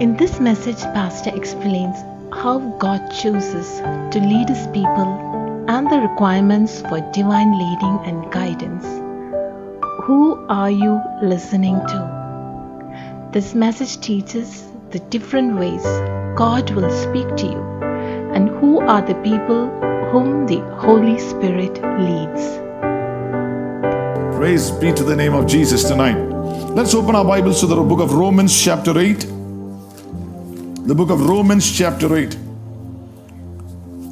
In this message, Pastor explains how God chooses to lead His people and the requirements for divine leading and guidance. Who are you listening to? This message teaches the different ways God will speak to you and who are the people whom the Holy Spirit leads. Praise be to the name of Jesus tonight. Let's open our Bibles to the book of Romans chapter 8. The book of Romans chapter 8. A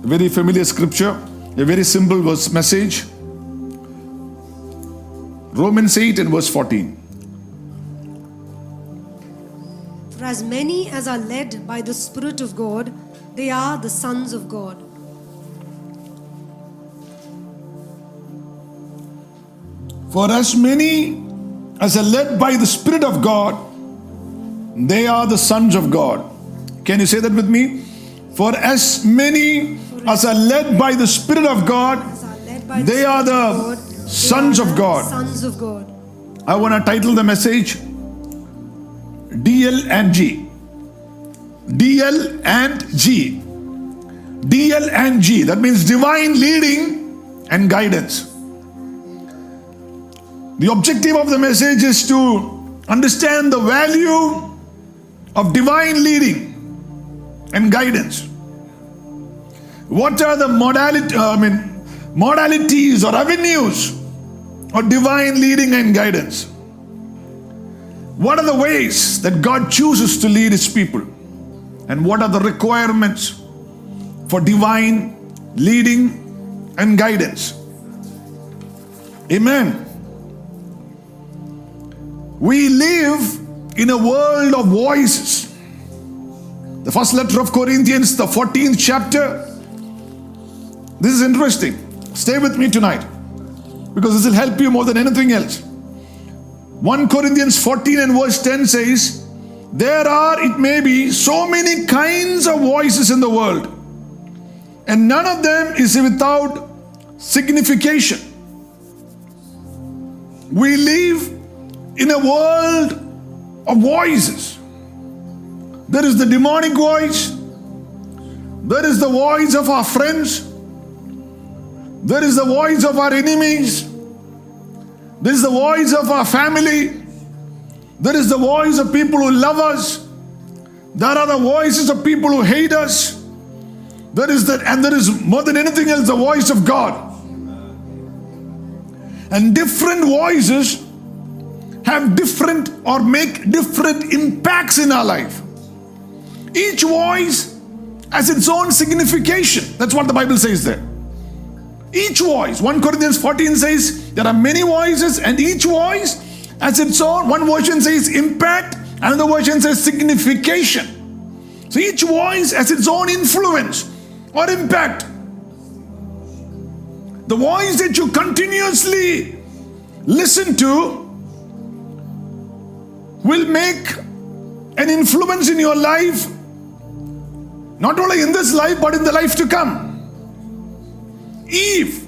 very familiar scripture, a very simple verse message. Romans 8 and verse 14. For as many as are led by the Spirit of God, they are the sons of God. For as many as are led by the Spirit of God, they are the sons of God. Can you say that with me? For as many as are led by the Spirit of God, they are the sons of God. I want to title the message DL and G. DL and G. DL and G. That means divine leading and guidance. The objective of the message is to understand the value of divine leading and guidance. What are the modalities or avenues of divine leading and guidance? What are the ways that God chooses to lead His people? And what are the requirements for divine leading and guidance? Amen. We live in a world of voices. The first letter of Corinthians, the 14th chapter. This is interesting. Stay with me tonight, because this will help you more than anything else. 1 Corinthians 14 and verse 10 says, there are, it may be, so many kinds of voices in the world, and none of them is without signification. We live in a world of voices. There is the demonic voice. There is the voice of our friends. There is the voice of our enemies. There is the voice of our family. There is the voice of people who love us. There are the voices of people who hate us. There is more than anything else the voice of God. And different voices have different or make different impacts in our life. Each voice has its own signification. That's what the Bible says there. Each voice, 1 Corinthians 14 says, there are many voices and each voice has its own. One version says impact, another version says signification. So each voice has its own influence or impact. The voice that you continuously listen to will make an influence in your life, not only in this life, but in the life to come. Eve,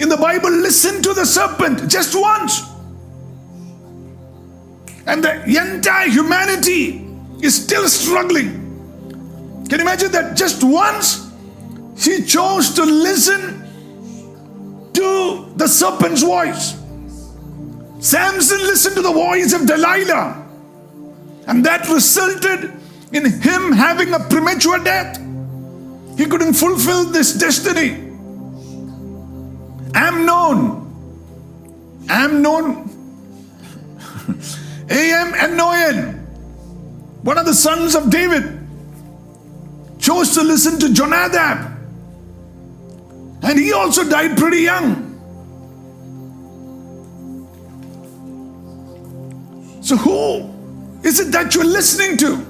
in the Bible, listened to the serpent just once. And the entire humanity is still struggling. Can you imagine that? Just once, she chose to listen to the serpent's voice. Samson listened to the voice of Delilah. And that resulted in him having a premature death. He couldn't fulfill this destiny. Amnon. Amnon, one of the sons of David, chose to listen to Jonadab. And he also died pretty young. So who is it that you're listening to?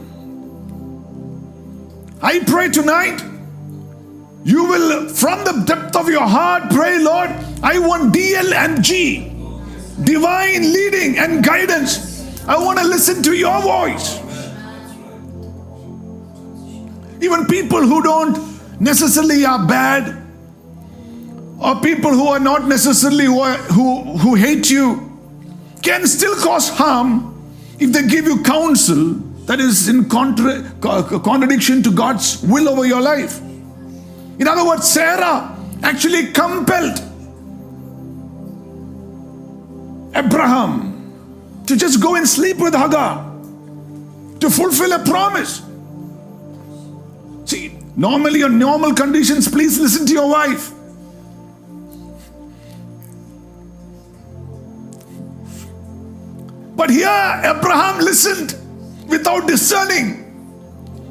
I pray tonight you will, from the depth of your heart, pray, Lord, I want DL and G, divine leading and guidance. I want to listen to your voice. Even people who don't necessarily are bad, or people who are not necessarily who hate you, can still cause harm if they give you counsel that is in contradiction to God's will over your life. In other words, Sarah actually compelled Abraham to just go and sleep with Hagar to fulfill a promise. See, normally on normal conditions, please listen to your wife. But here Abraham listened without discerning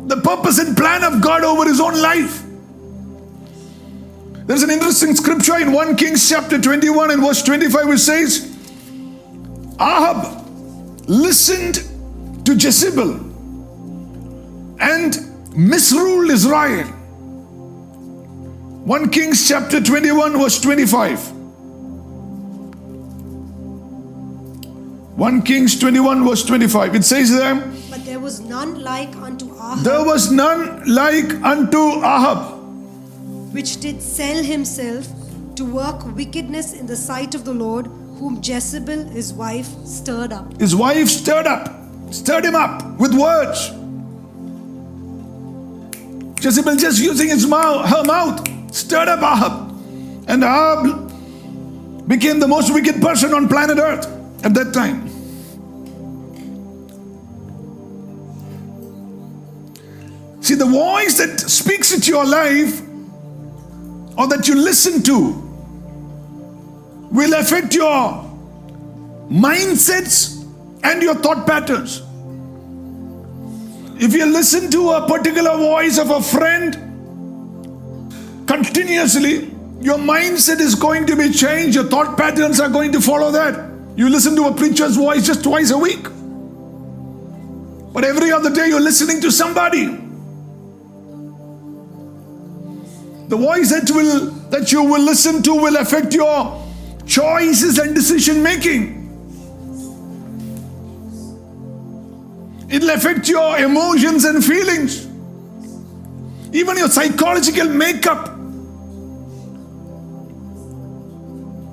the purpose and plan of God over his own life. There's an interesting scripture in 1 Kings chapter 21 and verse 25 which says, Ahab listened to Jezebel and misruled Israel. 1 Kings chapter 21 verse 25. 1 Kings 21 verse 25. It says to them, but there was none like unto Ahab. There was none like unto Ahab, which did sell himself to work wickedness in the sight of the Lord, whom Jezebel his wife stirred up. His wife stirred him up with words. Jezebel, just using his mouth, her mouth, stirred up Ahab. And Ahab became the most wicked person on planet earth at that time. See, the voice that speaks into your life or that you listen to will affect your mindsets and your thought patterns. If you listen to a particular voice of a friend continuously, your mindset is going to be changed. Your thought patterns are going to follow that. You listen to a preacher's voice just twice a week, but every other day you're listening to somebody. The voice that you will listen to will affect your choices and decision making. It'll affect your emotions and feelings, even your psychological makeup.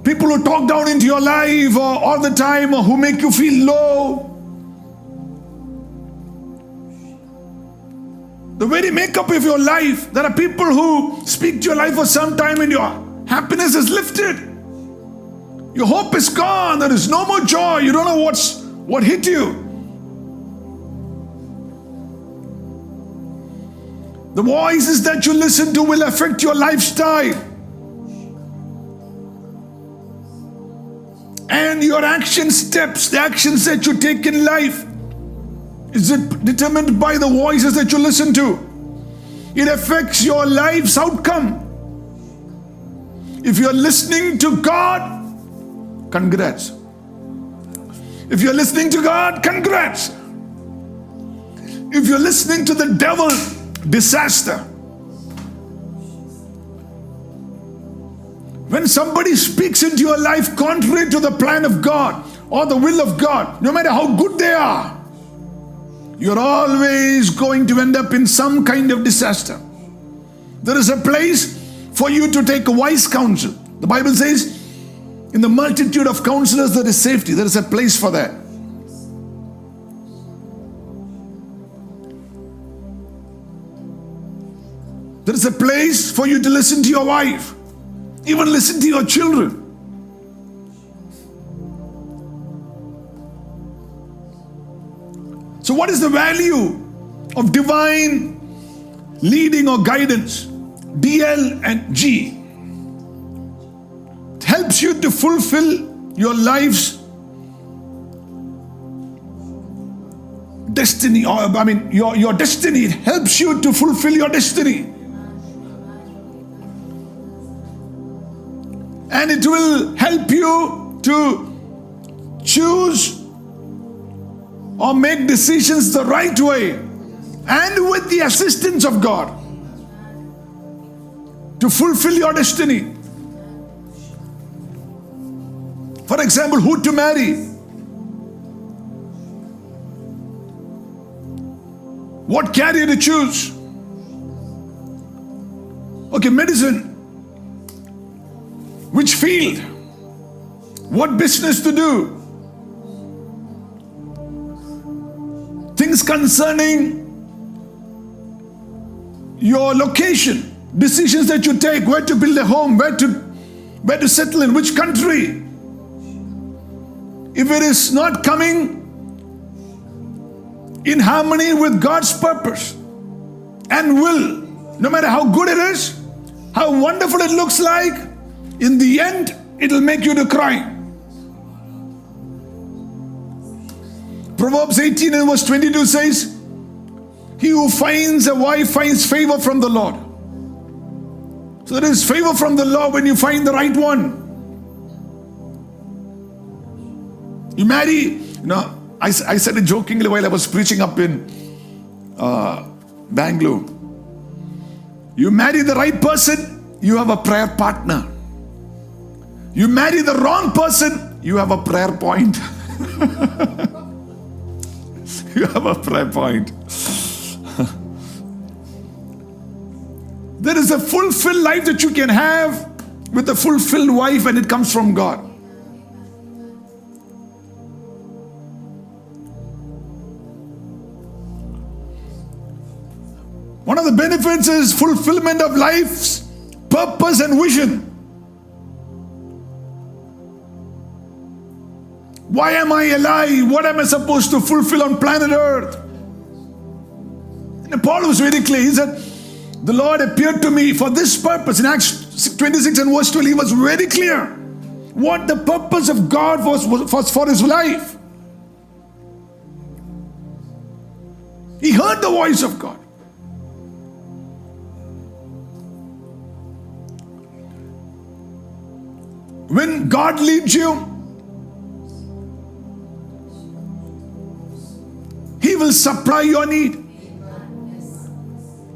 People who talk down into your life or all the time, or who make you feel low. The very makeup of your life. There are people who speak to your life for some time and your happiness is lifted. Your hope is gone. There is no more joy. You don't know what hit you. The voices that you listen to will affect your lifestyle and your action steps, the actions that you take in life. Is it determined by the voices that you listen to? It affects your life's outcome. If you're listening to God, congrats. If you're listening to God, congrats. If you're listening to the devil, disaster. When somebody speaks into your life contrary to the plan of God or the will of God, no matter how good they are, you're always going to end up in some kind of disaster. There is a place for you to take a wise counsel. The Bible says, in the multitude of counselors there is safety. There is a place for that. There is a place for you to listen to your wife. Even listen to your children. So what is the value of divine leading or guidance? DL and G. It helps you to fulfill your life's destiny. Your destiny. It helps you to fulfill your destiny. And it will help you to choose or make decisions the right way and with the assistance of God to fulfill your destiny. For example, who to marry, what career to choose. Okay, medicine. Which field? What business to do? Things things concerning your location, decisions that you take, where to build a home, where to settle in, which country. If it is not coming in harmony with God's purpose and will, no matter how good it is, how wonderful it looks like, in the end, it'll make you to cry. Proverbs 18 and verse 22 says, he who finds a wife finds favor from the Lord. So there is favor from the Lord when you find the right one. You marry, I said it jokingly while I was preaching up in Bangalore. You marry the right person, you have a prayer partner. You marry the wrong person, you have a prayer point. You have a prayer point. There is a fulfilled life that you can have with a fulfilled wife, and it comes from God. One of the benefits is fulfillment of life's purpose and vision. Why am I alive? What am I supposed to fulfill on planet Earth? And Paul was very clear. He said, the Lord appeared to me for this purpose. In Acts 26 and verse 12, he was very clear what the purpose of God was for his life. He heard the voice of God. When God leads you, he will supply your need.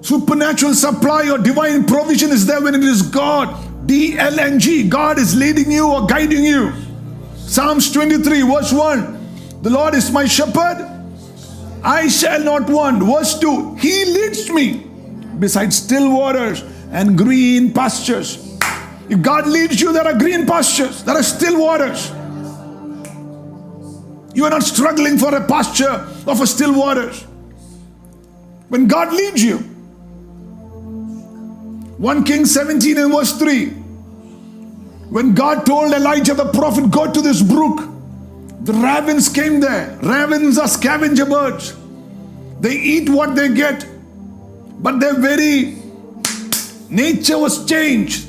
Supernatural supply or divine provision is there when it is God. D-L-N-G. God is leading you or guiding you. Psalms 23 verse 1. The Lord is my shepherd. I shall not want. Verse 2. He leads me beside still waters and green pastures. If God leads you, there are green pastures. There are still waters. You are not struggling for a pasture of a still waters. When God leads you. 1 Kings 17 and verse 3. When God told Elijah the prophet, go to this brook. The ravens came there. Ravens are scavenger birds. They eat what they get. But their very nature was changed.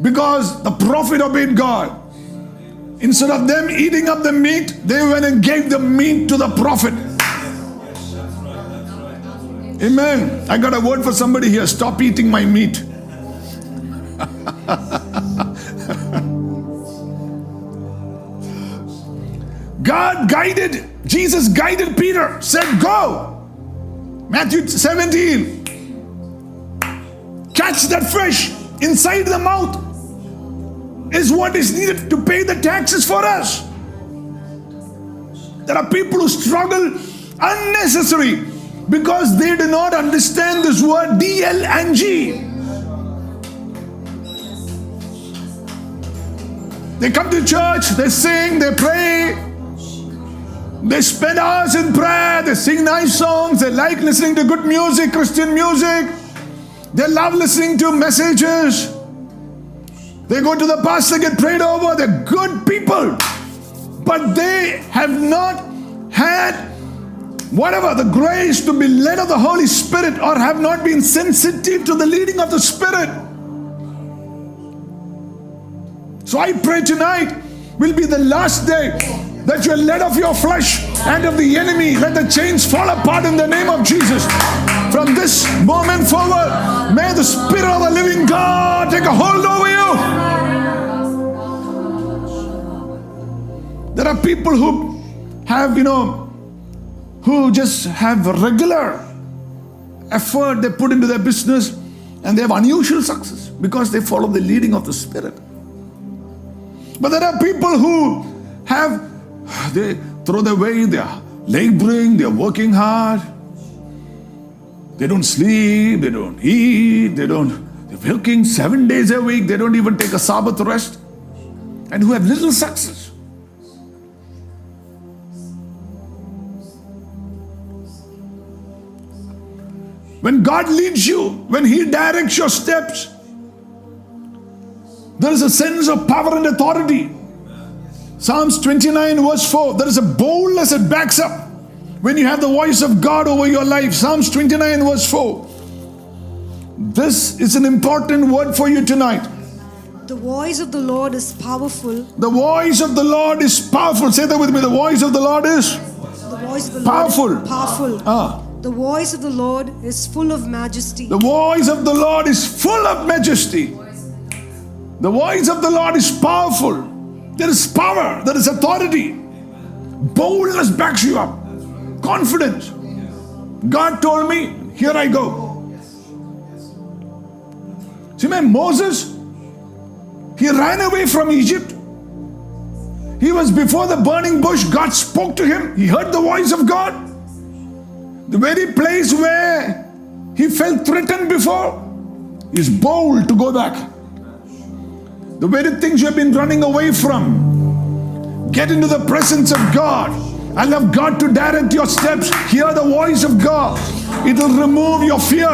Because the prophet obeyed God. Instead of them eating up the meat, they went and gave the meat to the prophet. Amen. I got a word for somebody here. Stop eating my meat. God guided, Jesus guided Peter, said go. Matthew 17. Catch that fish. Inside the mouth is what is needed to pay the taxes for us. There are people who struggle unnecessary because they do not understand this word D-L-N-G. They come to church, they sing, they pray, they spend hours in prayer, they sing nice songs, they like listening to good music, Christian music. They love listening to messages. They go to the pastor, get prayed over. They're good people. But they have not had whatever the grace to be led of the Holy Spirit, or have not been sensitive to the leading of the Spirit. So I pray tonight will be the last day that you're led of your flesh and of the enemy. Let the chains fall apart in the name of Jesus. From this moment forward, may the Spirit of the living God take a hold over you. There are people who have, who just have regular effort they put into their business, and they have unusual success because they follow the leading of the Spirit. But there are people who they throw their way, they are laboring, they are working hard. They don't sleep, they don't eat, they're working 7 days a week, they don't even take a Sabbath rest, and who have little success. When God leads you, when He directs your steps, there is a sense of power and authority. Psalms 29 verse 4, there is a boldness that backs up when you have the voice of God over your life. Psalms 29 verse 4. This is an important word for you tonight. The voice of the Lord is powerful. The voice of the Lord is powerful. Say that with me. The voice of the Lord is powerful. Powerful. The voice of the Lord is full of majesty. The voice of the Lord is full of majesty. The voice of the Lord is powerful. There is power, there is authority. Boldness backs you up. Confidence. God told me, here I go. See, man, Moses, he ran away from Egypt. He was before the burning bush. God spoke to him. He heard the voice of God. The very place where he felt threatened before is bold to go back. The very things you have been running away from, get into the presence of God. Allow God to direct your steps. Hear the voice of God. It will remove your fear,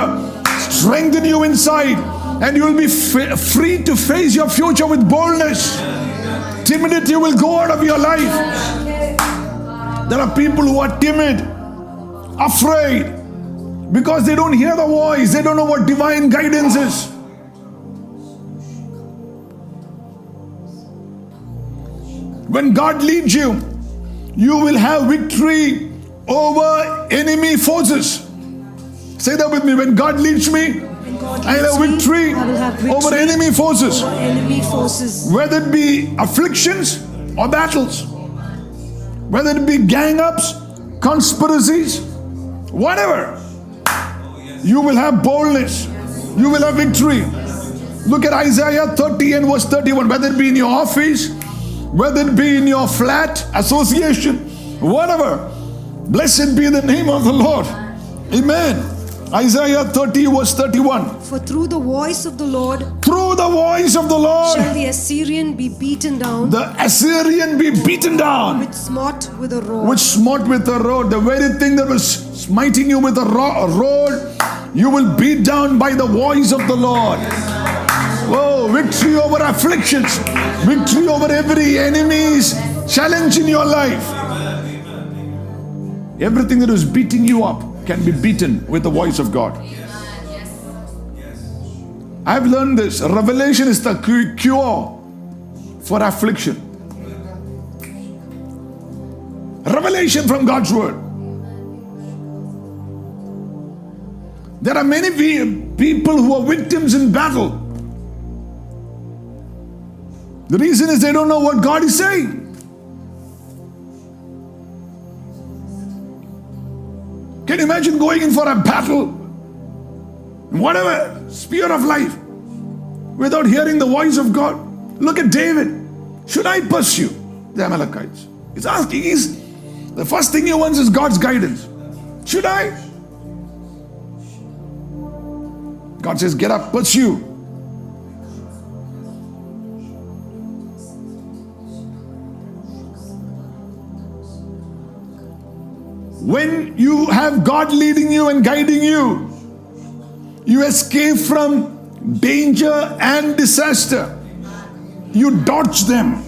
strengthen you inside, and you will be free to face your future with boldness. Timidity will go out of your life. There are people who are timid, afraid, because they don't hear the voice. They don't know what divine guidance is. When God leads you, you will have victory over enemy forces. Say that with me. When God leads me, I will have victory over enemy forces. Whether it be afflictions or battles, whether it be gang ups, conspiracies, whatever, you will have boldness. You will have victory. Look at Isaiah 30 and verse 31. Whether it be in your office, whether it be in your flat, association, whatever. Blessed be the name of the Lord. Amen. Isaiah 30 verse 31. For through the voice of the Lord, shall the Assyrian be beaten down. The Assyrian be beaten down. Which smote with a rod. The very thing that was smiting you with a rod, you will beat down by the voice of the Lord. Oh, victory over afflictions, victory over every enemy's challenge in your life. Everything that is beating you up can be beaten with the voice of God. I've learned this. Revelation is the cure for affliction. Revelation from God's word. There are many people who are victims in battle. The reason is they don't know what God is saying. Can you imagine going in for a battle, whatever sphere of life, without hearing the voice of God? Look at David. Should I pursue the Amalekites? He's asking. The first thing he wants is God's guidance. Should I? God says, get up, pursue. When you have God leading you and guiding you, you escape from danger and disaster. You dodge them.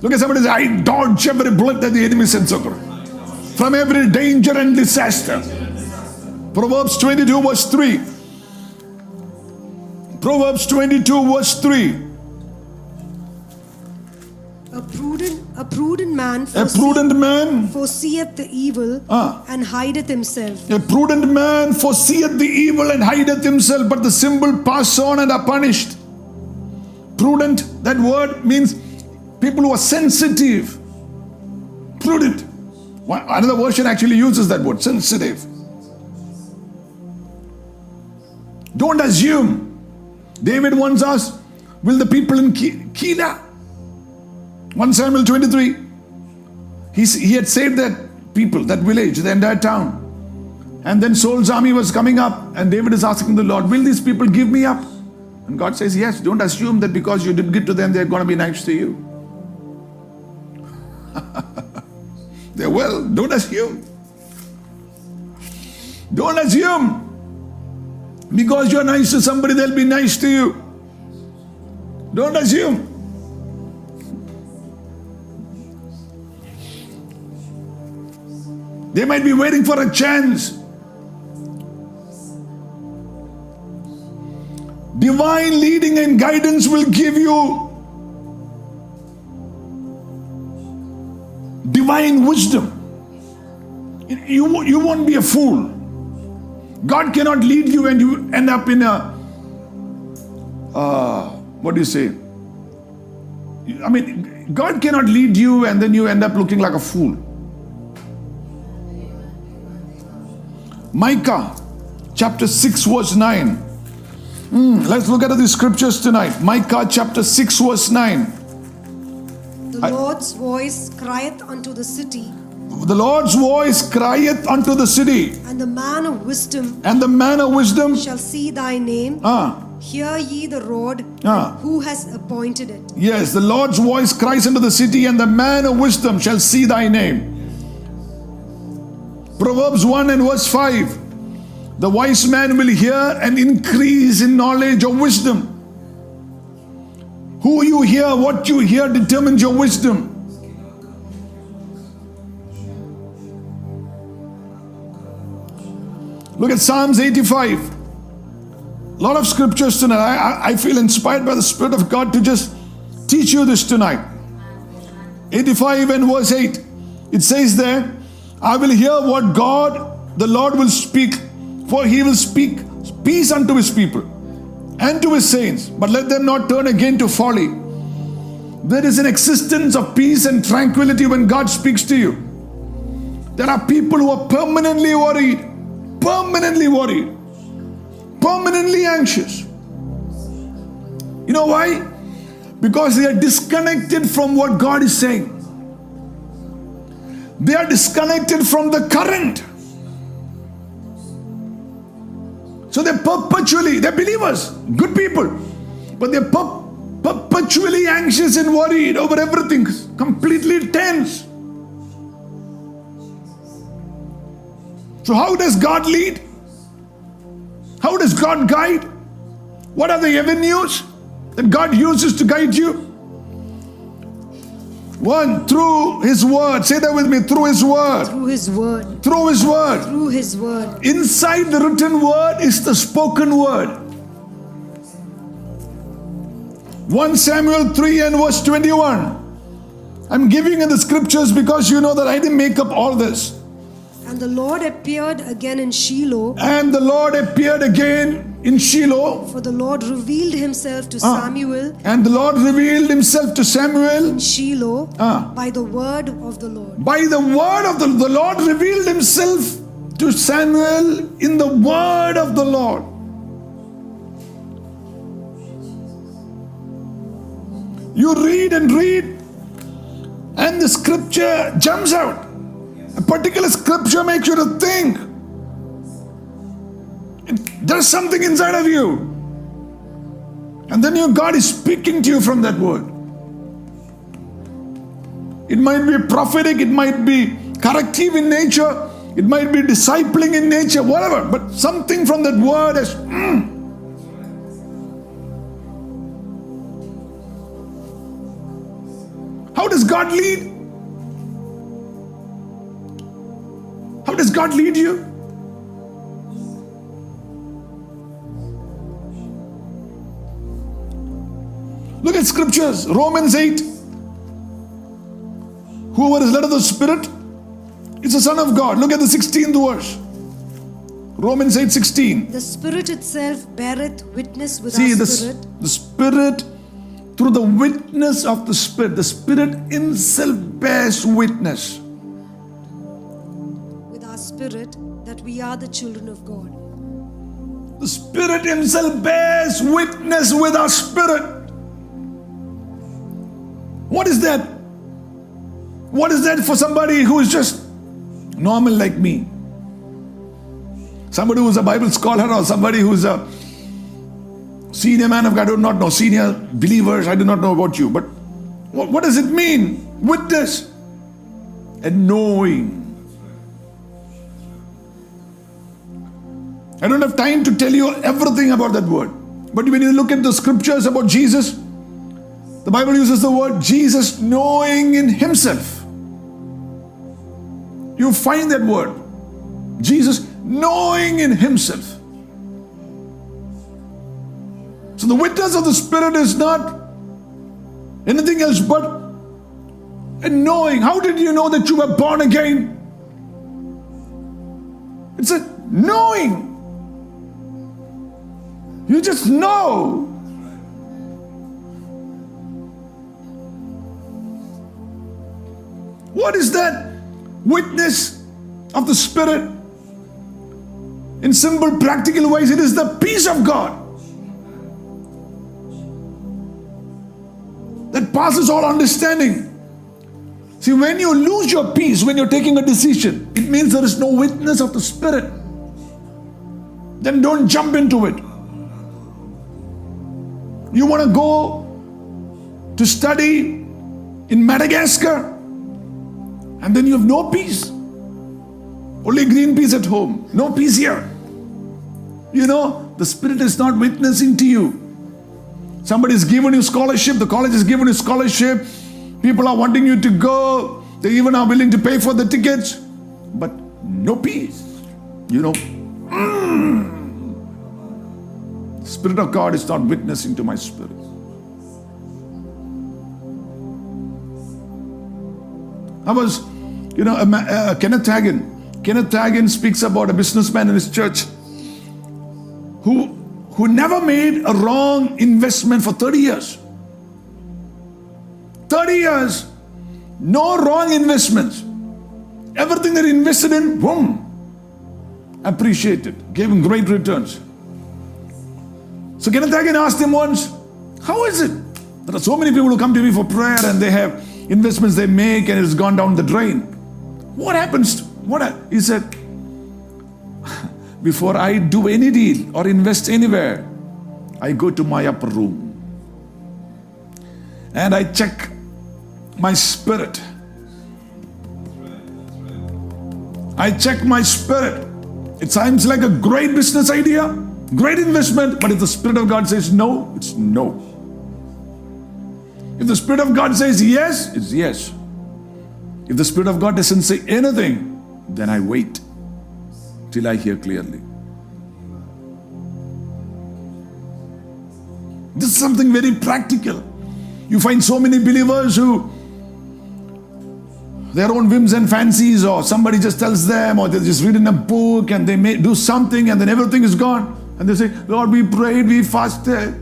Look at somebody say, I dodge every bullet that the enemy sends over. From every danger and disaster. Proverbs 22 verse 3. Proverbs 22 verse 3. A prudent man foreseeth the evil and hideth himself. A prudent man foreseeth the evil and hideth himself, but the simple pass on and are punished. Prudent, that word means people who are sensitive. Prudent. Another version actually uses that word, sensitive. Don't assume. David once asked, will the people in Keilah, 1 Samuel 23, he had saved that people, that village, the entire town. And then Saul's army was coming up, and David is asking the Lord, will these people give me up? And God says, yes, don't assume that because you did good to them, they're going to be nice to you. They will, don't assume. Don't assume. Because you're nice to somebody, they'll be nice to you. Don't assume. They might be waiting for a chance. Divine leading and guidance will give you divine wisdom. You won't be a fool. God cannot lead you and you end up in a, what do you say? I mean, God cannot lead you and then you end up looking like a fool. Micah chapter 6 verse 9. Let's look at these scriptures tonight. Micah chapter 6 verse 9. The Lord's voice crieth unto the city. The Lord's voice crieth unto the city. And the man of wisdom. And the man of wisdom. Shall see thy name. Hear ye the road. Who has appointed it. Yes, the Lord's voice cries unto the city. And the man of wisdom shall see thy name. Proverbs 1 and verse 5. The wise man will hear and increase in knowledge or wisdom. Who you hear, what you hear determines your wisdom. Look at Psalms 85. A lot of scriptures tonight. I feel inspired by the Spirit of God to just teach you this tonight. 85 and verse 8. It says there, I will hear what God, the Lord will speak, for he will speak peace unto his people and to his saints, but let them not turn again to folly. There is an existence of peace and tranquility when God speaks to you. There are people who are permanently worried, permanently worried, permanently anxious. You know why? Because they are disconnected from what God is saying. They are disconnected from the current. So they're perpetually, they're believers, good people, but they're perpetually anxious and worried over everything, completely tense. So how does God lead? How does God guide? What are the avenues that God uses to guide you? One, through his word. Say that with me. Through his word. Through his word. Through his word. Through his word. Inside the written word is the spoken word. 1 Samuel 3 and verse 21. I'm giving you the scriptures because you know that I didn't make up all this. And the Lord appeared again in Shiloh. And the Lord appeared again in Shiloh. For the Lord revealed himself to Samuel. And the Lord revealed himself to Samuel. In Shiloh. By the word of the Lord. By the word of the Lord revealed himself to Samuel in the word of the Lord. You read and read and the scripture jumps out. A particular scripture makes you to think. There's something inside of you. And then your God is speaking to you from that word. It might be prophetic, it might be corrective in nature, it might be discipling in nature, whatever. But something from that word is... How does God lead? How does God lead you? Look at scriptures. Romans 8. Whoever is led of the Spirit is the Son of God. Look at the 16th verse. Romans 8:16. The Spirit itself beareth witness with our spirit. See, the Spirit, through the witness of the Spirit himself bears witness. Spirit that we are the children of God. The Spirit himself bears witness with our spirit. What is that? What is that for somebody who is just normal like me? Somebody who is a Bible scholar or somebody who is a senior man of God, I do not know, senior believers, I do not know about you. But what does it mean? Witness and knowing. I don't have time to tell you everything about that word. But when you look at the scriptures about Jesus, the Bible uses the word Jesus knowing in himself. You find that word, Jesus knowing in himself. So the witness of the Spirit is not anything else but a knowing. How did you know that you were born again? It's a knowing. You just know. What is that witness of the Spirit? In simple, practical ways, it is the peace of God that passes all understanding. See, when you lose your peace, when you're taking a decision, it means there is no witness of the Spirit. Then don't jump into it. You want to go to study in Madagascar and then you have no peace. Only green peas at home. No peace here. You know, the Spirit is not witnessing to you. Somebody has given you scholarship. The college has given you scholarship. People are wanting you to go. They even are willing to pay for the tickets. But no peace. You know, the Spirit of God is not witnessing to my spirit. I was, you know, Kenneth Hagin. Kenneth Hagin speaks about a businessman in his church who never made a wrong investment for 30 years. 30 years, no wrong investments. Everything that he invested in, boom, appreciated, gave him great returns. So Kenneth Hagin asked him once, how is it? There are so many people who come to me for prayer and they have investments they make and it's gone down the drain. What happens? He said, before I do any deal or invest anywhere, I go to my upper room and I check my spirit. I check my spirit. It sounds like a great business idea, great investment, but if the Spirit of God says no, it's no. If the Spirit of God says yes, it's yes. If the Spirit of God doesn't say anything, then I wait till I hear clearly. This is something very practical. You find so many believers who, their own whims and fancies, or somebody just tells them, or they just read in a book and they may do something and then everything is gone. And they say, Lord, we prayed, we fasted.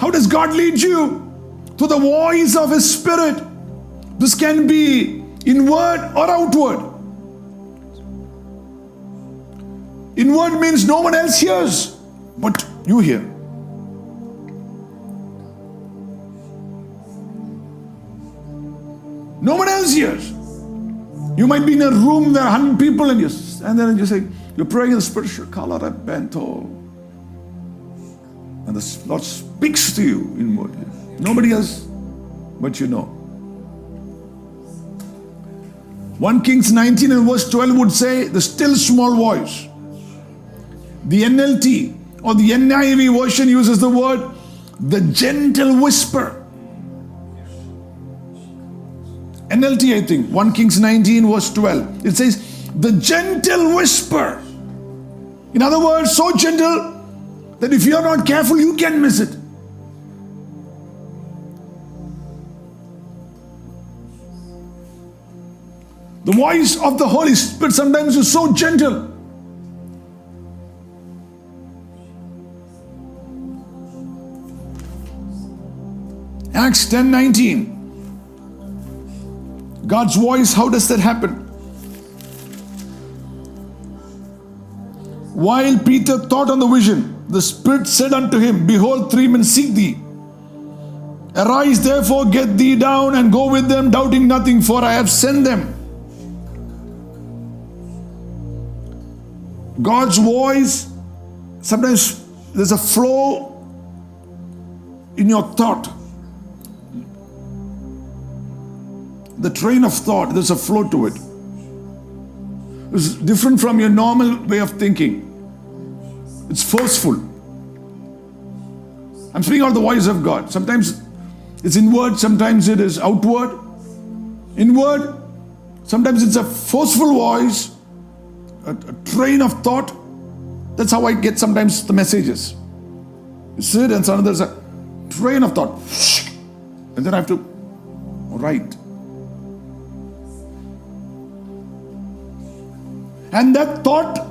How does God lead you? Through the voice of His Spirit. This can be inward or outward. Inward means no one else hears, but you hear. No one else hears. You might be in a room, there are 100 people, and you say, you're praying in the spiritual color at bento. And the Lord speaks to you inwardly. Nobody else, but you know. 1 Kings 19 and verse 12 would say, the still small voice. The NLT or the NIV version uses the word, the gentle whisper. NLT, I think, 1 Kings 19 verse 12. It says, the gentle whisper. In other words, so gentle that if you are not careful, you can miss it. The voice of the Holy Spirit sometimes is so gentle. Acts 10:19. God's voice, how does that happen? While Peter thought on the vision, the Spirit said unto him, behold, 3 men seek thee. Arise therefore, get thee down and go with them, doubting nothing, for I have sent them. God's voice, sometimes there's a flow in your thought. the train of thought, there's a flow to it. It's different from your normal way of thinking. It's forceful. I'm speaking out the voice of God. Sometimes it's inward, sometimes it is outward. Inward, sometimes it's a forceful voice, a train of thought. That's how I get sometimes the messages. You sit and suddenly there's a train of thought. And then I have to write. And that thought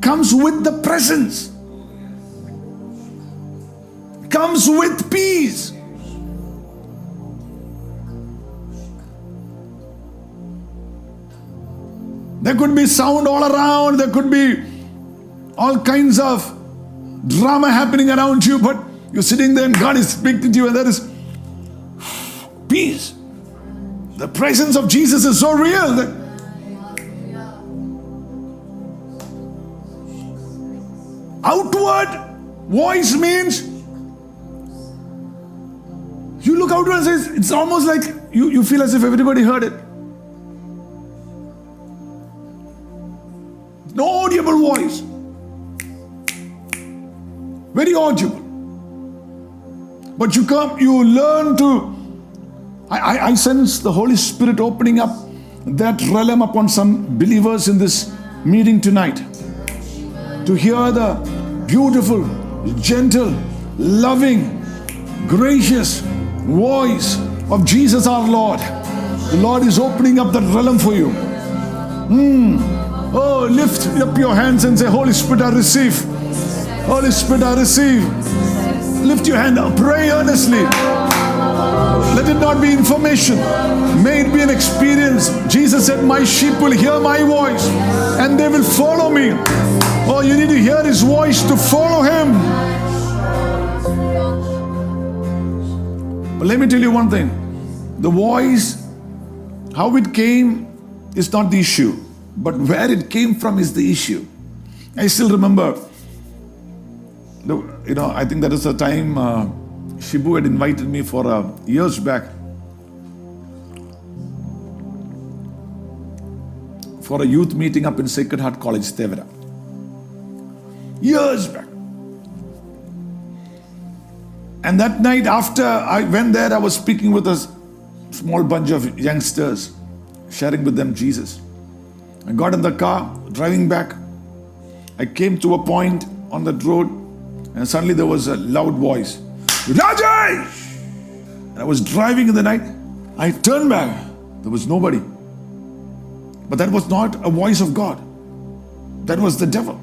comes with the presence. Comes with peace. There could be sound all around. There could be all kinds of drama happening around you. But you're sitting there and God is speaking to you. And there is peace. The presence of Jesus is so real that outward voice means you look outward and say, it's almost like you feel as if everybody heard it. No audible voice. Very audible. But you learn to. I sense the Holy Spirit opening up that realm upon some believers in this meeting tonight. To hear the beautiful, gentle, loving, gracious voice of Jesus our Lord. The Lord is opening up that realm for you. Oh, lift up your hands and say, Holy Spirit, I receive. Holy Spirit, I receive. Lift your hand up, pray earnestly. Let it not be information. May it be an experience. Jesus said, my sheep will hear my voice and they will follow me. Oh, you need to hear His voice to follow Him. But let me tell you one thing. The voice, how it came is not the issue. But where it came from is the issue. I still remember, I think that is the time Shibu had invited me for years back for a youth meeting up in Sacred Heart College, Thevara. Years back. And that night after I went there, I was speaking with a small bunch of youngsters, sharing with them Jesus. I got in the car, driving back. I came to a point on that road and suddenly there was a loud voice. Rajesh! And I was driving in the night. I turned back. There was nobody. But that was not a voice of God. That was the devil.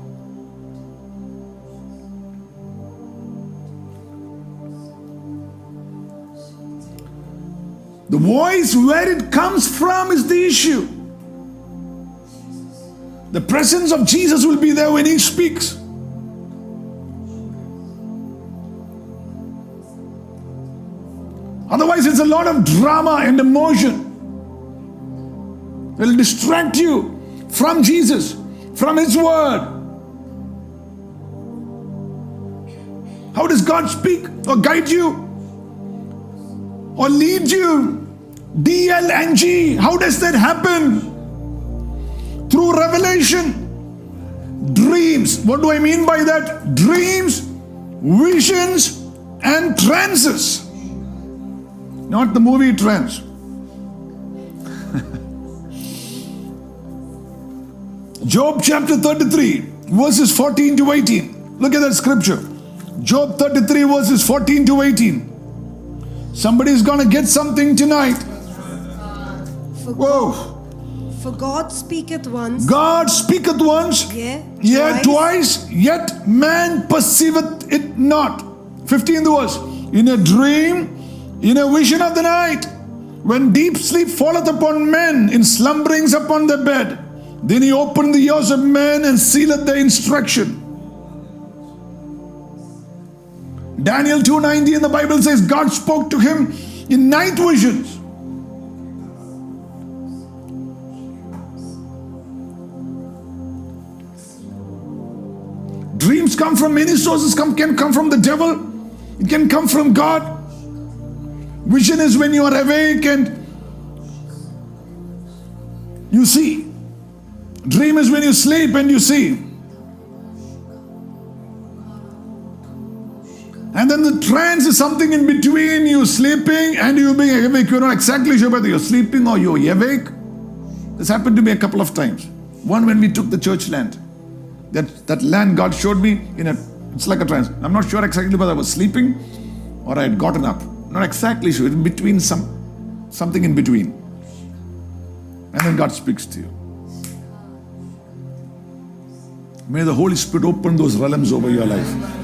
The voice, where it comes from, is the issue. The presence of Jesus will be there when He speaks. Otherwise, it's a lot of drama and emotion. It'll distract you from Jesus, from His word. How does God speak or guide you? Or lead you? DLNG. How does that happen? Through revelation. Dreams. What do I mean by that? Dreams, visions, and trances. Not the movie Trance. Job chapter 33, verses 14 to 18. Look at that scripture. Job 33, verses 14 to 18. Somebody's going to get something tonight. Whoa. For God speaketh once. God speaketh once. Yea, twice. Yet man perceiveth it not. 15th verse. In a dream, in a vision of the night, when deep sleep falleth upon men, in slumberings upon their bed, then He opened the ears of men and sealeth their instruction. Daniel 2:90 in the Bible says God spoke to him in night visions. Dreams come from many sources, can come from the devil. It can come from God. Vision is when you are awake and you see. Dream is when you sleep and you see. And then the trance is something in between you sleeping and you being awake. You're not exactly sure whether you're sleeping or you're awake. This happened to me a couple of times. One when we took the church land. That land God showed me, it's like a trance. I'm not sure exactly whether I was sleeping or I had gotten up. Not exactly sure. In between something in between. And then God speaks to you. May the Holy Spirit open those realms over your life.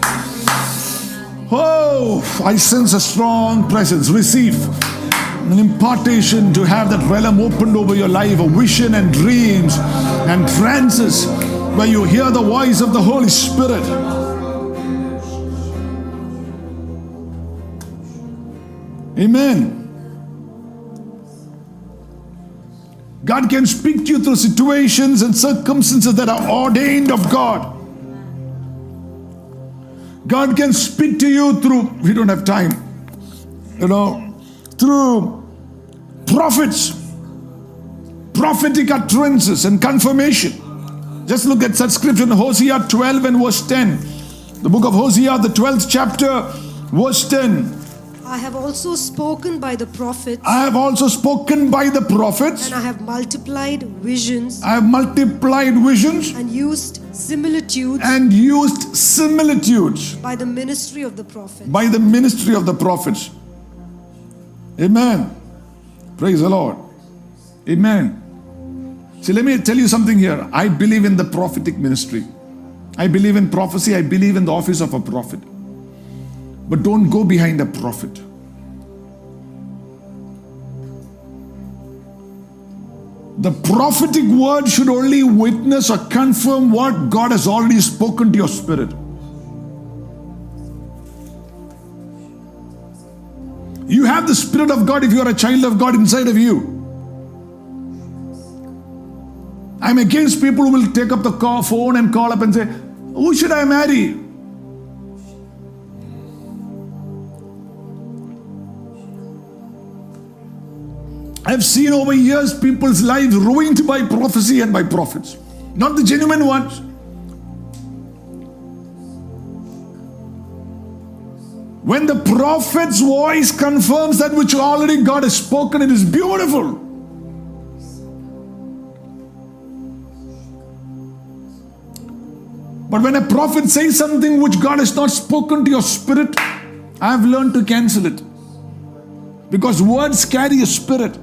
Oh, I sense a strong presence. Receive an impartation to have that realm opened over your life of vision and dreams and trances where you hear the voice of the Holy Spirit. Amen. God can speak to you through situations and circumstances that are ordained of God. God can speak to you through, we don't have time, through prophets, prophetic utterances and confirmation. Just look at such scripture in Hosea 12 and verse 10. The book of Hosea, the 12th chapter, verse 10. I have also spoken by the prophets. I have also spoken by the prophets. And I have multiplied visions. I have multiplied visions. And used similitudes. And used similitudes. By the ministry of the prophets. By the ministry of the prophets. Amen. Praise the Lord. Amen. See, let me tell you something here. I believe in the prophetic ministry. I believe in prophecy. I believe in the office of a prophet. But don't go behind a prophet. The prophetic word should only witness or confirm what God has already spoken to your spirit. You have the Spirit of God if you are a child of God inside of you. I'm against people who will take up the phone and call up and say, "Who should I marry?" I've seen over years people's lives ruined by prophecy and by prophets. Not the genuine ones. When the prophet's voice confirms that which already God has spoken, it is beautiful. But when a prophet says something which God has not spoken to your spirit, I've learned to cancel it. Because words carry a spirit.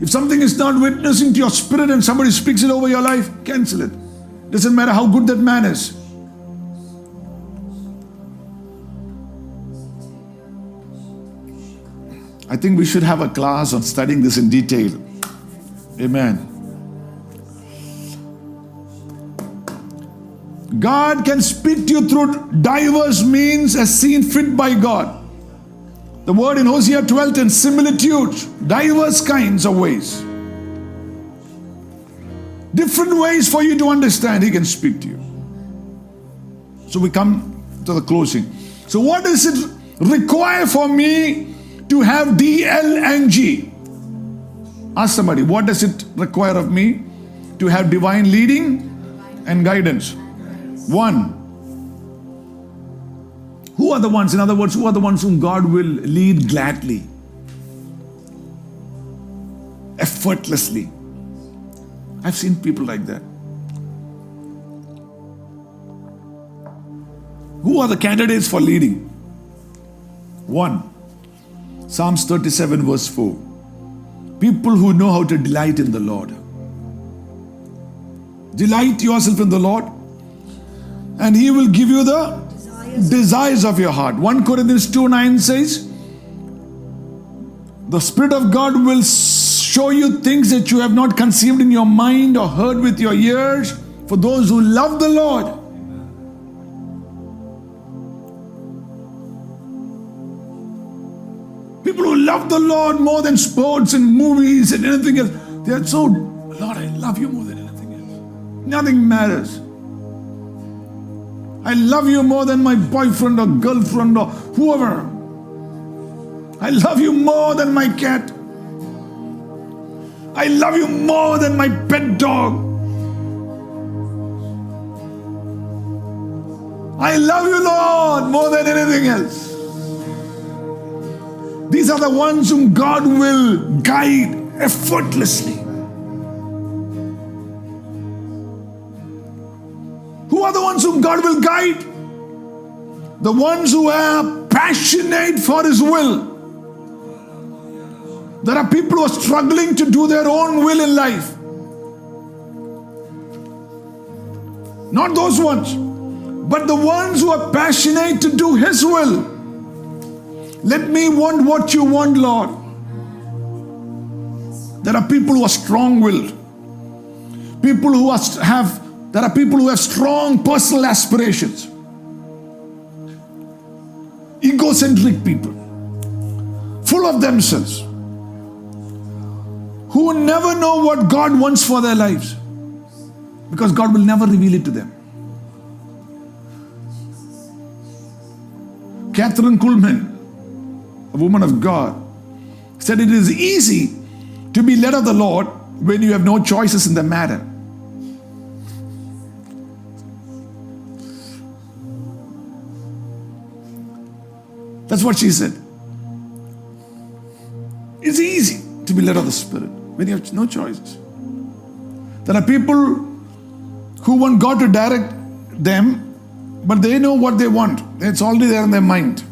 If something is not witnessing to your spirit and somebody speaks it over your life, cancel it. Doesn't matter how good that man is. I think we should have a class on studying this in detail. Amen. God can speak to you through diverse means as seen fit by God. The word in Hosea 12 and similitudes, diverse kinds of ways. Different ways for you to understand, He can speak to you. So we come to the closing. So what does it require for me to have DLNG? Ask somebody, what does it require of me to have divine leading and guidance? One. Who are the ones? In other words, who are the ones whom God will lead gladly? Effortlessly. I've seen people like that. Who are the candidates for leading? One. Psalms 37 verse 4. People who know how to delight in the Lord. Delight yourself in the Lord, and He will give you the desires of your heart. 1 Corinthians 2:9 says, the Spirit of God will show you things that you have not conceived in your mind or heard with your ears, for those who love the Lord. People who love the Lord more than sports and movies and anything else. They are so, Lord, I love you more than anything else. Nothing matters. I love you more than my boyfriend or girlfriend or whoever. I love you more than my cat. I love you more than my pet dog. I love you, Lord, more than anything else. These are the ones whom God will guide effortlessly. Who are the ones whom God will guide? The ones who are passionate for His will. There are people who are struggling to do their own will in life. Not those ones, but the ones who are passionate to do His will. Let me want what you want, Lord. There are people who are strong-willed. There are people who have strong personal aspirations. Egocentric people, full of themselves, who never know what God wants for their lives, because God will never reveal it to them. Catherine Kuhlman, a woman of God, said it is easy to be led of the Lord when you have no choices in the matter. That's what she said. It's easy to be led of the Spirit when you have no choices. There are people who want God to direct them, but they know what they want. It's already there in their mind.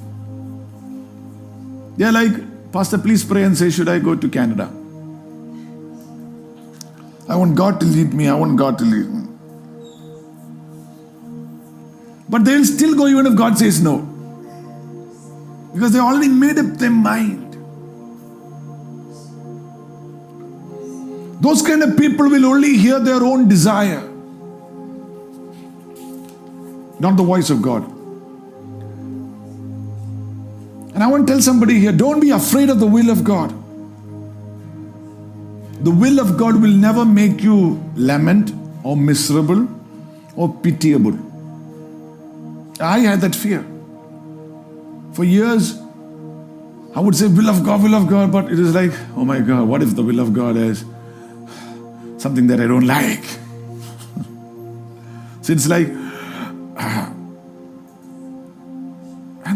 They're like, Pastor, please pray and say, should I go to Canada? I want God to lead me. I want God to lead me. But they'll still go even if God says no. Because they already made up their mind. Those kind of people will only hear their own desire, not the voice of God. And I want to tell somebody here, don't be afraid of the will of God. The will of God will never make you lament or miserable or pitiable. I had that fear. For years, I would say, will of God, but it is like, oh my God, what if the will of God is something that I don't like? So it's like, and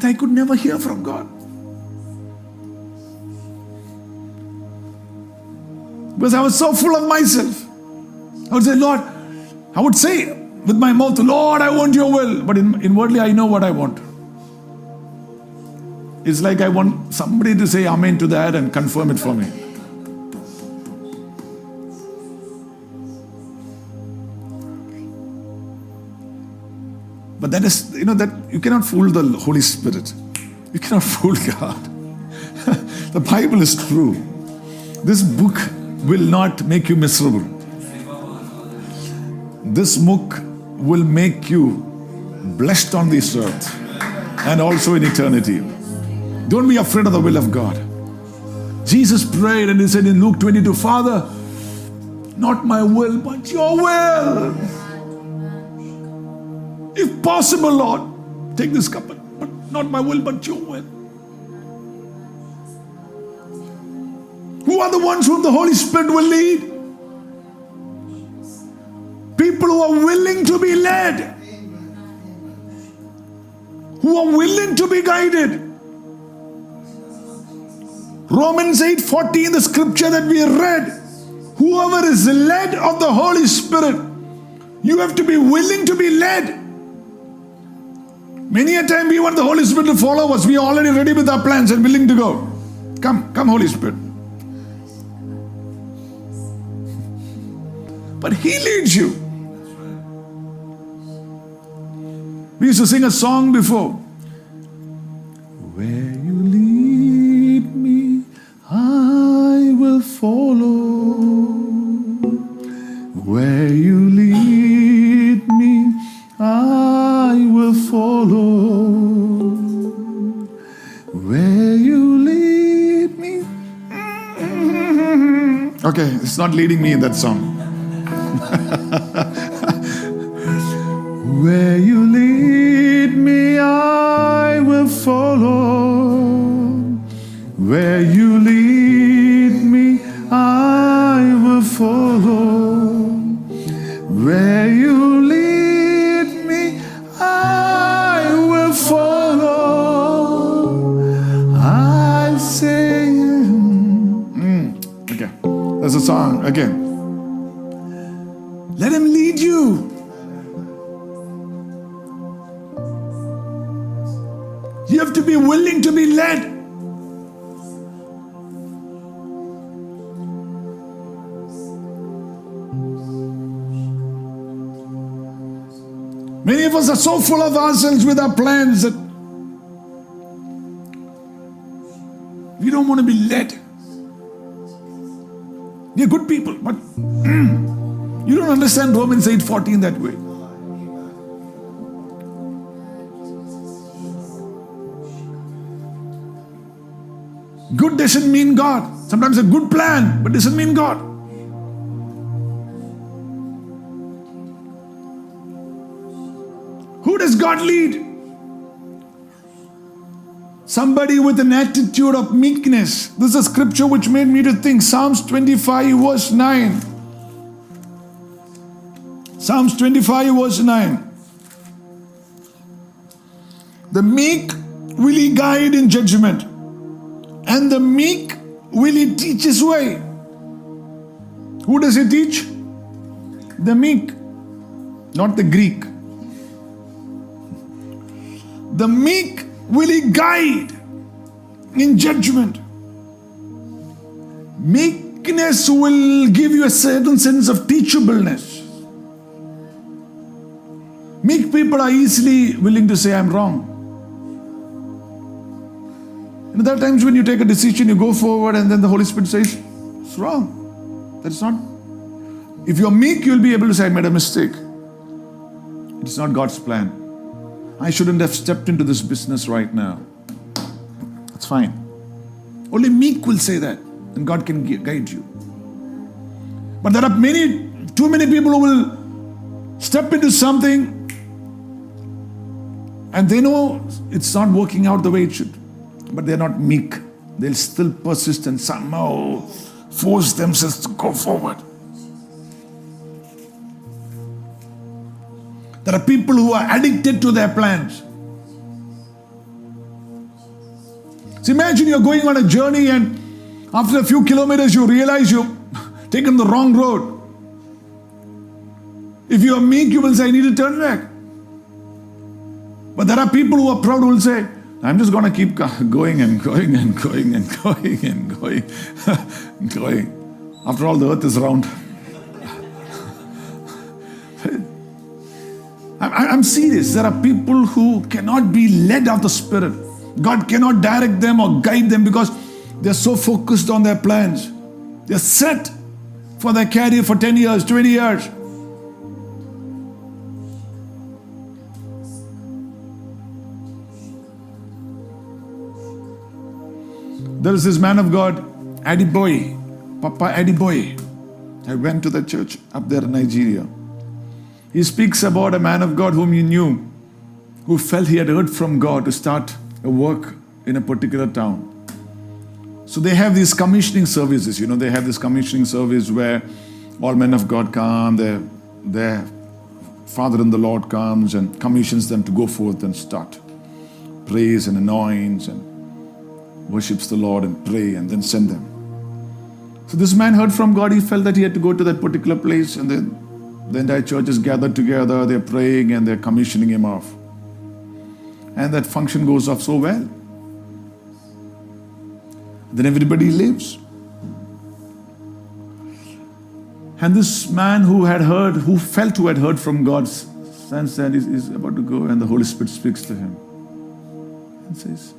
I could never hear from God. Because I was so full of myself. I would say, Lord, I would say with my mouth, Lord, I want your will. But inwardly, I know what I want. It's like I want somebody to say amen to that and confirm it for me. But that is, that you cannot fool the Holy Spirit. You cannot fool God. The Bible is true. This book will not make you miserable. This book will make you blessed on this earth and also in eternity. Don't be afraid of the will of God. Jesus prayed and He said in Luke 22, Father, not my will, but your will. If possible, Lord, take this cup, but not my will, but your will. Who are the ones whom the Holy Spirit will lead? People who are willing to be led. Who are willing to be guided. Romans 8:14, the scripture that we read, whoever is led of the Holy Spirit, you have to be willing to be led. Many a time we want the Holy Spirit to follow us. We are already ready with our plans and willing to go. Come, Holy Spirit. But He leads you. We used to sing a song before. Where you lead, I will follow. Where you lead me, I will follow. Where you lead me. Okay, it's not leading me in that song. Where you lead me, I will follow. Where you lead me, I song again. Let him lead you. You have to be willing to be led. Many of us are so full of ourselves with our plans that we don't want to be led. We're good people, but you don't understand Romans 8:14 that way. Good doesn't mean God. Sometimes a good plan, but doesn't mean God. Who does God lead? Somebody with an attitude of meekness. This is a scripture which made me to think. Psalms 25 verse 9. Psalms 25 verse 9. The meek will he guide in judgment, and the meek will he teach his way. Who does he teach? The meek, not the Greek. The meek will he guide in judgment. Meekness will give you a certain sense of teachableness. Meek people are easily willing to say, I'm wrong. And there are times when you take a decision, you go forward, and then the Holy Spirit says, it's wrong. That's not. If you're meek, you'll be able to say, I made a mistake. It's not God's plan. I shouldn't have stepped into this business right now. That's fine. Only meek will say that, and God can guide you. But there are too many people who will step into something and they know it's not working out the way it should. But they're not meek. They'll still persist and somehow force themselves to go forward. There are people who are addicted to their plans. So imagine you're going on a journey and after a few kilometers you realize you've taken the wrong road. If you are meek, you will say, I need to turn back. But there are people who are proud who will say, I'm just going to keep going and going and going and going and going and going. After all, the earth is round. I'm serious. There are people who cannot be led of the Spirit. God cannot direct them or guide them because they're so focused on their plans. They're set for their career for 10 years, 20 years. There is this man of God, Adiboye, Papa Adiboye. I went to the church up there in Nigeria. He speaks about a man of God whom he knew, who felt he had heard from God to start a work in a particular town. So they have these commissioning services, they have this commissioning service where all men of God come, their father in the Lord comes and commissions them to go forth and start. Praise and anoints and worships the Lord and pray and then send them. So this man heard from God, he felt that he had to go to that particular place, and then the entire church is gathered together, they're praying and they're commissioning him off. And that function goes off so well. Then everybody leaves. And this man who had heard from God, stands there and is about to go, and the Holy Spirit speaks to him and says,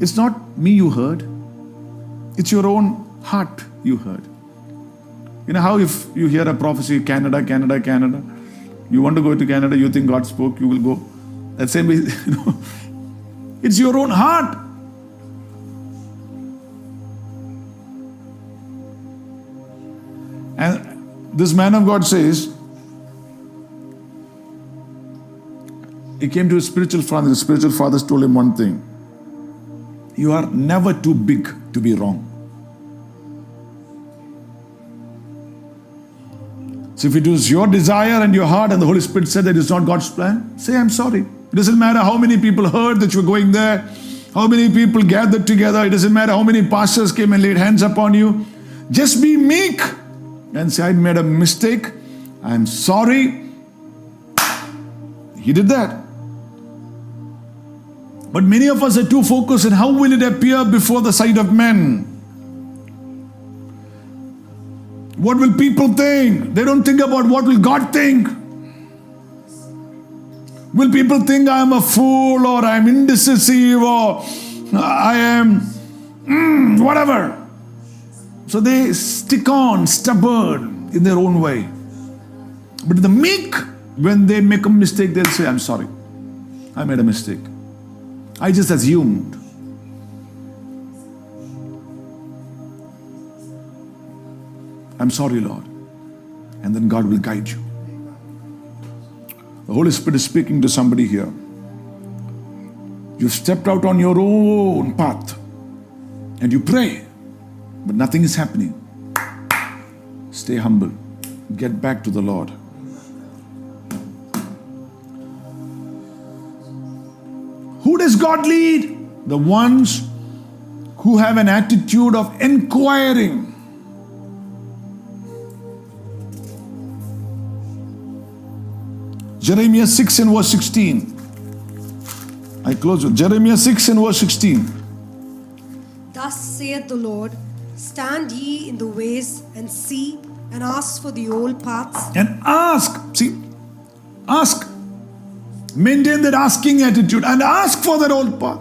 it's not me you heard, it's your own heart you heard. You know how if you hear a prophecy, Canada, Canada, Canada, you want to go to Canada, you think God spoke, you will go. That same way, it's your own heart. And this man of God says, he came to his spiritual father, the spiritual fathers told him one thing. You are never too big to be wrong. So if it was your desire and your heart and the Holy Spirit said that it's not God's plan, say, I'm sorry. It doesn't matter how many people heard that you were going there, how many people gathered together. It doesn't matter how many pastors came and laid hands upon you. Just be meek and say, I made a mistake. I'm sorry. He did that. But many of us are too focused on how will it appear before the sight of men. What will people think? They don't think about what will God think. Will people think I am a fool or I am indecisive or I am whatever. So they stick on stubborn in their own way. But the meek, when they make a mistake, they'll say, I'm sorry. I made a mistake. I just assumed. I'm sorry, Lord. And then God will guide you. The Holy Spirit is speaking to somebody here. You've stepped out on your own path and you pray, but nothing is happening. Stay humble. Get back to the Lord. Who does God lead? The ones who have an attitude of inquiring. Jeremiah 6 and verse 16. I close with Jeremiah 6 and verse 16. Thus saith the Lord, stand ye in the ways and see and ask for the old paths. And ask, see, ask. Maintain that asking attitude and ask for that old path.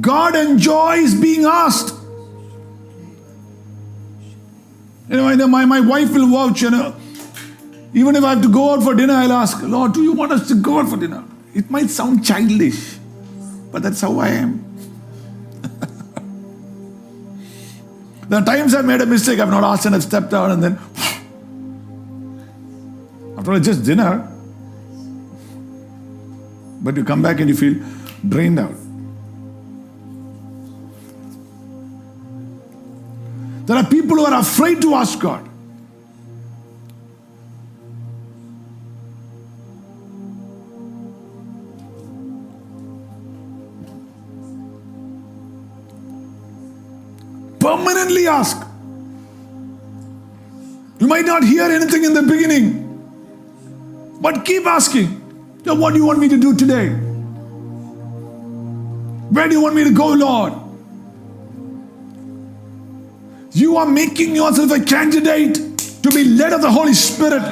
God enjoys being asked. You know, my wife will vouch, you know. Even if I have to go out for dinner, I'll ask, Lord, do you want us to go out for dinner? It might sound childish, but that's how I am. There are times I've made a mistake, I've not asked and I've stepped out and then, after all, it's just dinner. But you come back and you feel drained out. There are people who are afraid to ask God. Permanently ask. You might not hear anything in the beginning, but keep asking. So what do you want me to do today? Where do you want me to go, Lord? You are making yourself a candidate to be led of the Holy Spirit.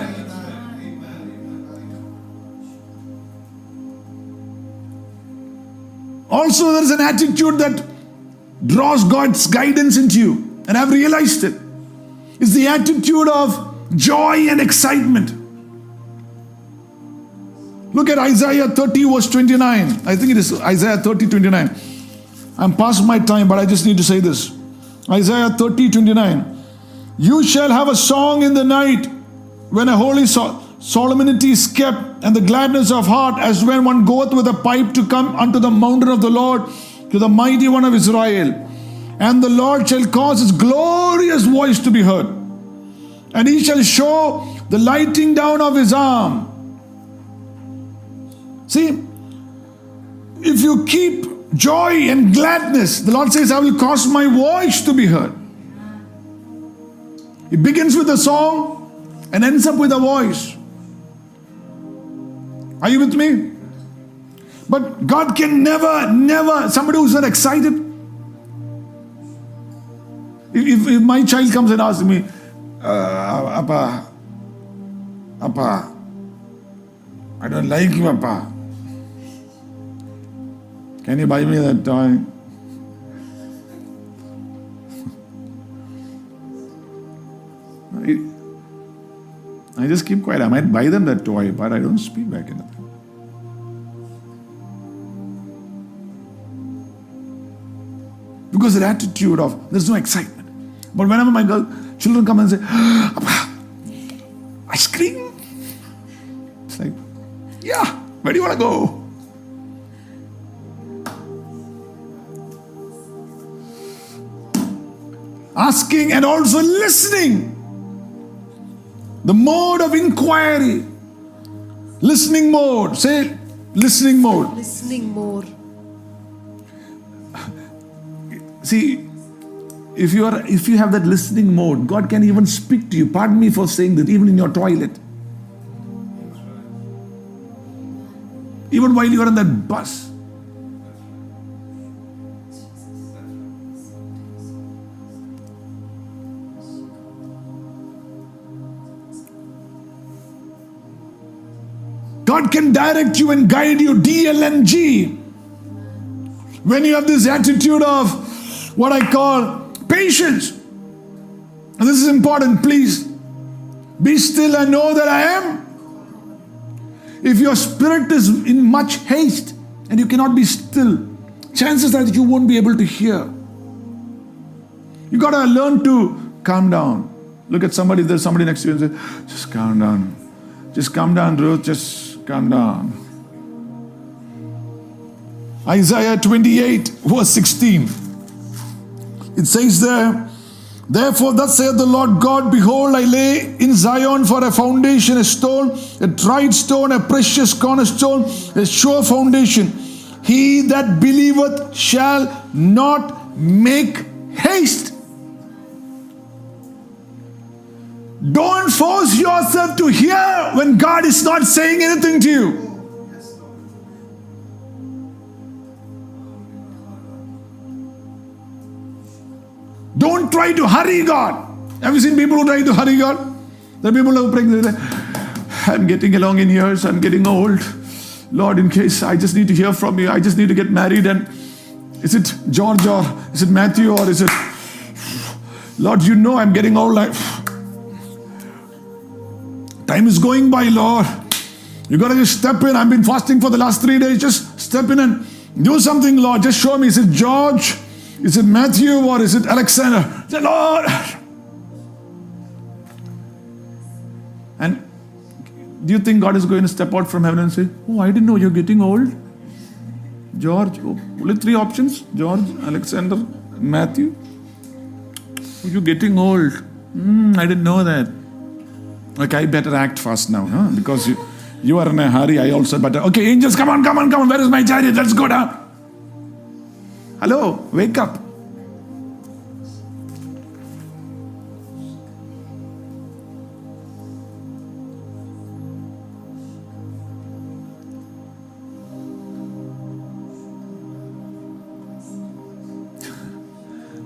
Also, there is an attitude that draws God's guidance into you, and I've realized it. It's the attitude of joy and excitement. Look at Isaiah 30 verse 29. I think it is Isaiah 30, 29. I'm past my time, but I just need to say this. Isaiah 30, 29. You shall have a song in the night when a holy solemnity is kept, and the gladness of heart as when one goeth with a pipe to come unto the mountain of the Lord, to the mighty one of Israel. And the Lord shall cause his glorious voice to be heard, and he shall show the lighting down of his arm. See, if you keep joy and gladness, the Lord says, I will cause my voice to be heard. It begins with a song and ends up with a voice. Are you with me? But God can never, somebody who's not excited. If my child comes and asks me, Appa, I don't like you, Appa. Can you buy me that toy? I just keep quiet. I might buy them that toy, but I don't speak back in the thing. Because the attitude of, there's no excitement. But whenever my children come and say, ice cream? It's like, yeah, where do you want to go? Asking and also listening. The mode of inquiry. Listening mode. Say, listening mode. Listening mode. See, If you have that listening mode, God can even speak to you. Pardon me for saying that, even in your toilet. Even while you are on that bus. God can direct you and guide you, DLNG. When you have this attitude of what I call patience. And this is important, please. Be still and know that I am. If your spirit is in much haste and you cannot be still, chances are that you won't be able to hear. You got to learn to calm down. Look at somebody, if there's somebody next to you and say, just calm down. Just calm down, Ruth. Just calm down. Isaiah 28 verse 16. It says there, therefore thus saith the Lord God, behold, I lay in Zion for a foundation, a stone, a tried stone, a precious cornerstone, a sure foundation. He that believeth shall not make haste. Don't force yourself to hear when God is not saying anything to you. Don't try to hurry God. Have you seen people who try to hurry God? There are people who pray, I'm getting along in years, I'm getting old. Lord, in case I just need to hear from you, I just need to get married. And is it George or is it Matthew or is it Lord, you know I'm getting old. Time is going by, Lord. You got to just step in. I've been fasting for the last 3 days. Just step in and do something, Lord. Just show me. Is it George? Is it Matthew? Or is it Alexander? Say, Lord. And do you think God is going to step out from heaven and say, oh, I didn't know you're getting old? George. Oh, only three options. George, Alexander, Matthew. Oh, you're getting old. I didn't know that. Okay, I better act fast now, huh? Because you are in a hurry. I also better. Okay, angels, come on. Where is my chariot? Let's go down. Hello, wake up.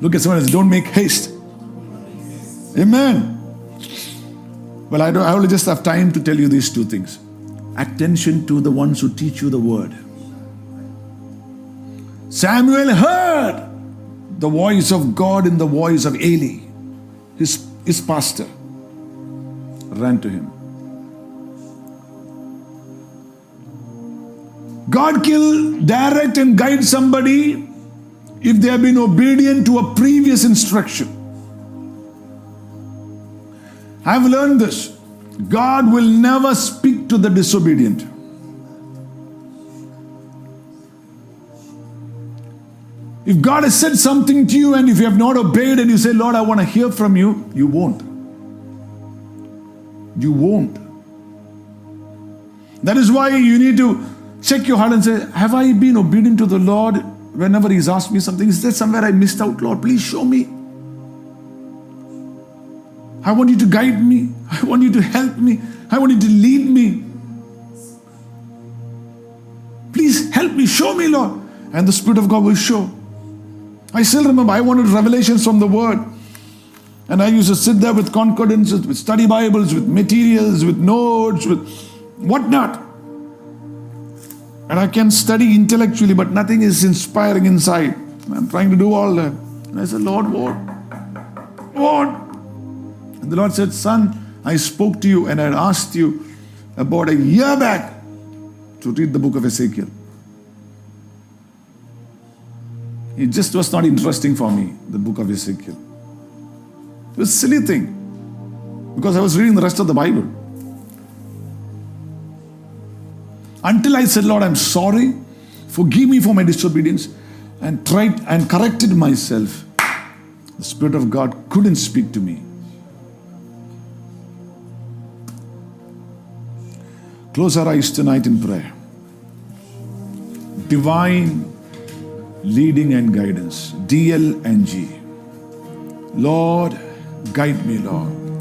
Look at someone else. Don't make haste. Amen. Well, I only just have time to tell you these two things. Attention to the ones who teach you the word. Samuel heard the voice of God in the voice of Eli, his pastor. Ran to him. God can direct and guide somebody if they have been obedient to a previous instruction. I've learned this. God will never speak to the disobedient. If God has said something to you and if you have not obeyed and you say, Lord, I want to hear from you, you won't. You won't. That is why you need to check your heart and say, have I been obedient to the Lord whenever He's asked me something? Is there somewhere I missed out, Lord? Please show me. I want you to guide me. I want you to help me. I want you to lead me. Please help me. Show me, Lord. And the Spirit of God will show. I still remember I wanted revelations from the Word. And I used to sit there with concordances, with study Bibles, with materials, with notes, with whatnot. And I can study intellectually, but nothing is inspiring inside. I'm trying to do all that. And I said, Lord, what? What? And the Lord said, son, I spoke to you and I asked you about a year back to read the book of Ezekiel. It just was not interesting for me, the book of Ezekiel. It was a silly thing because I was reading the rest of the Bible. Until I said, Lord, I'm sorry. Forgive me for my disobedience. And tried and corrected myself. The Spirit of God couldn't speak to me. Close our eyes tonight in prayer. Divine leading and guidance. DLNG. Lord, guide me, Lord.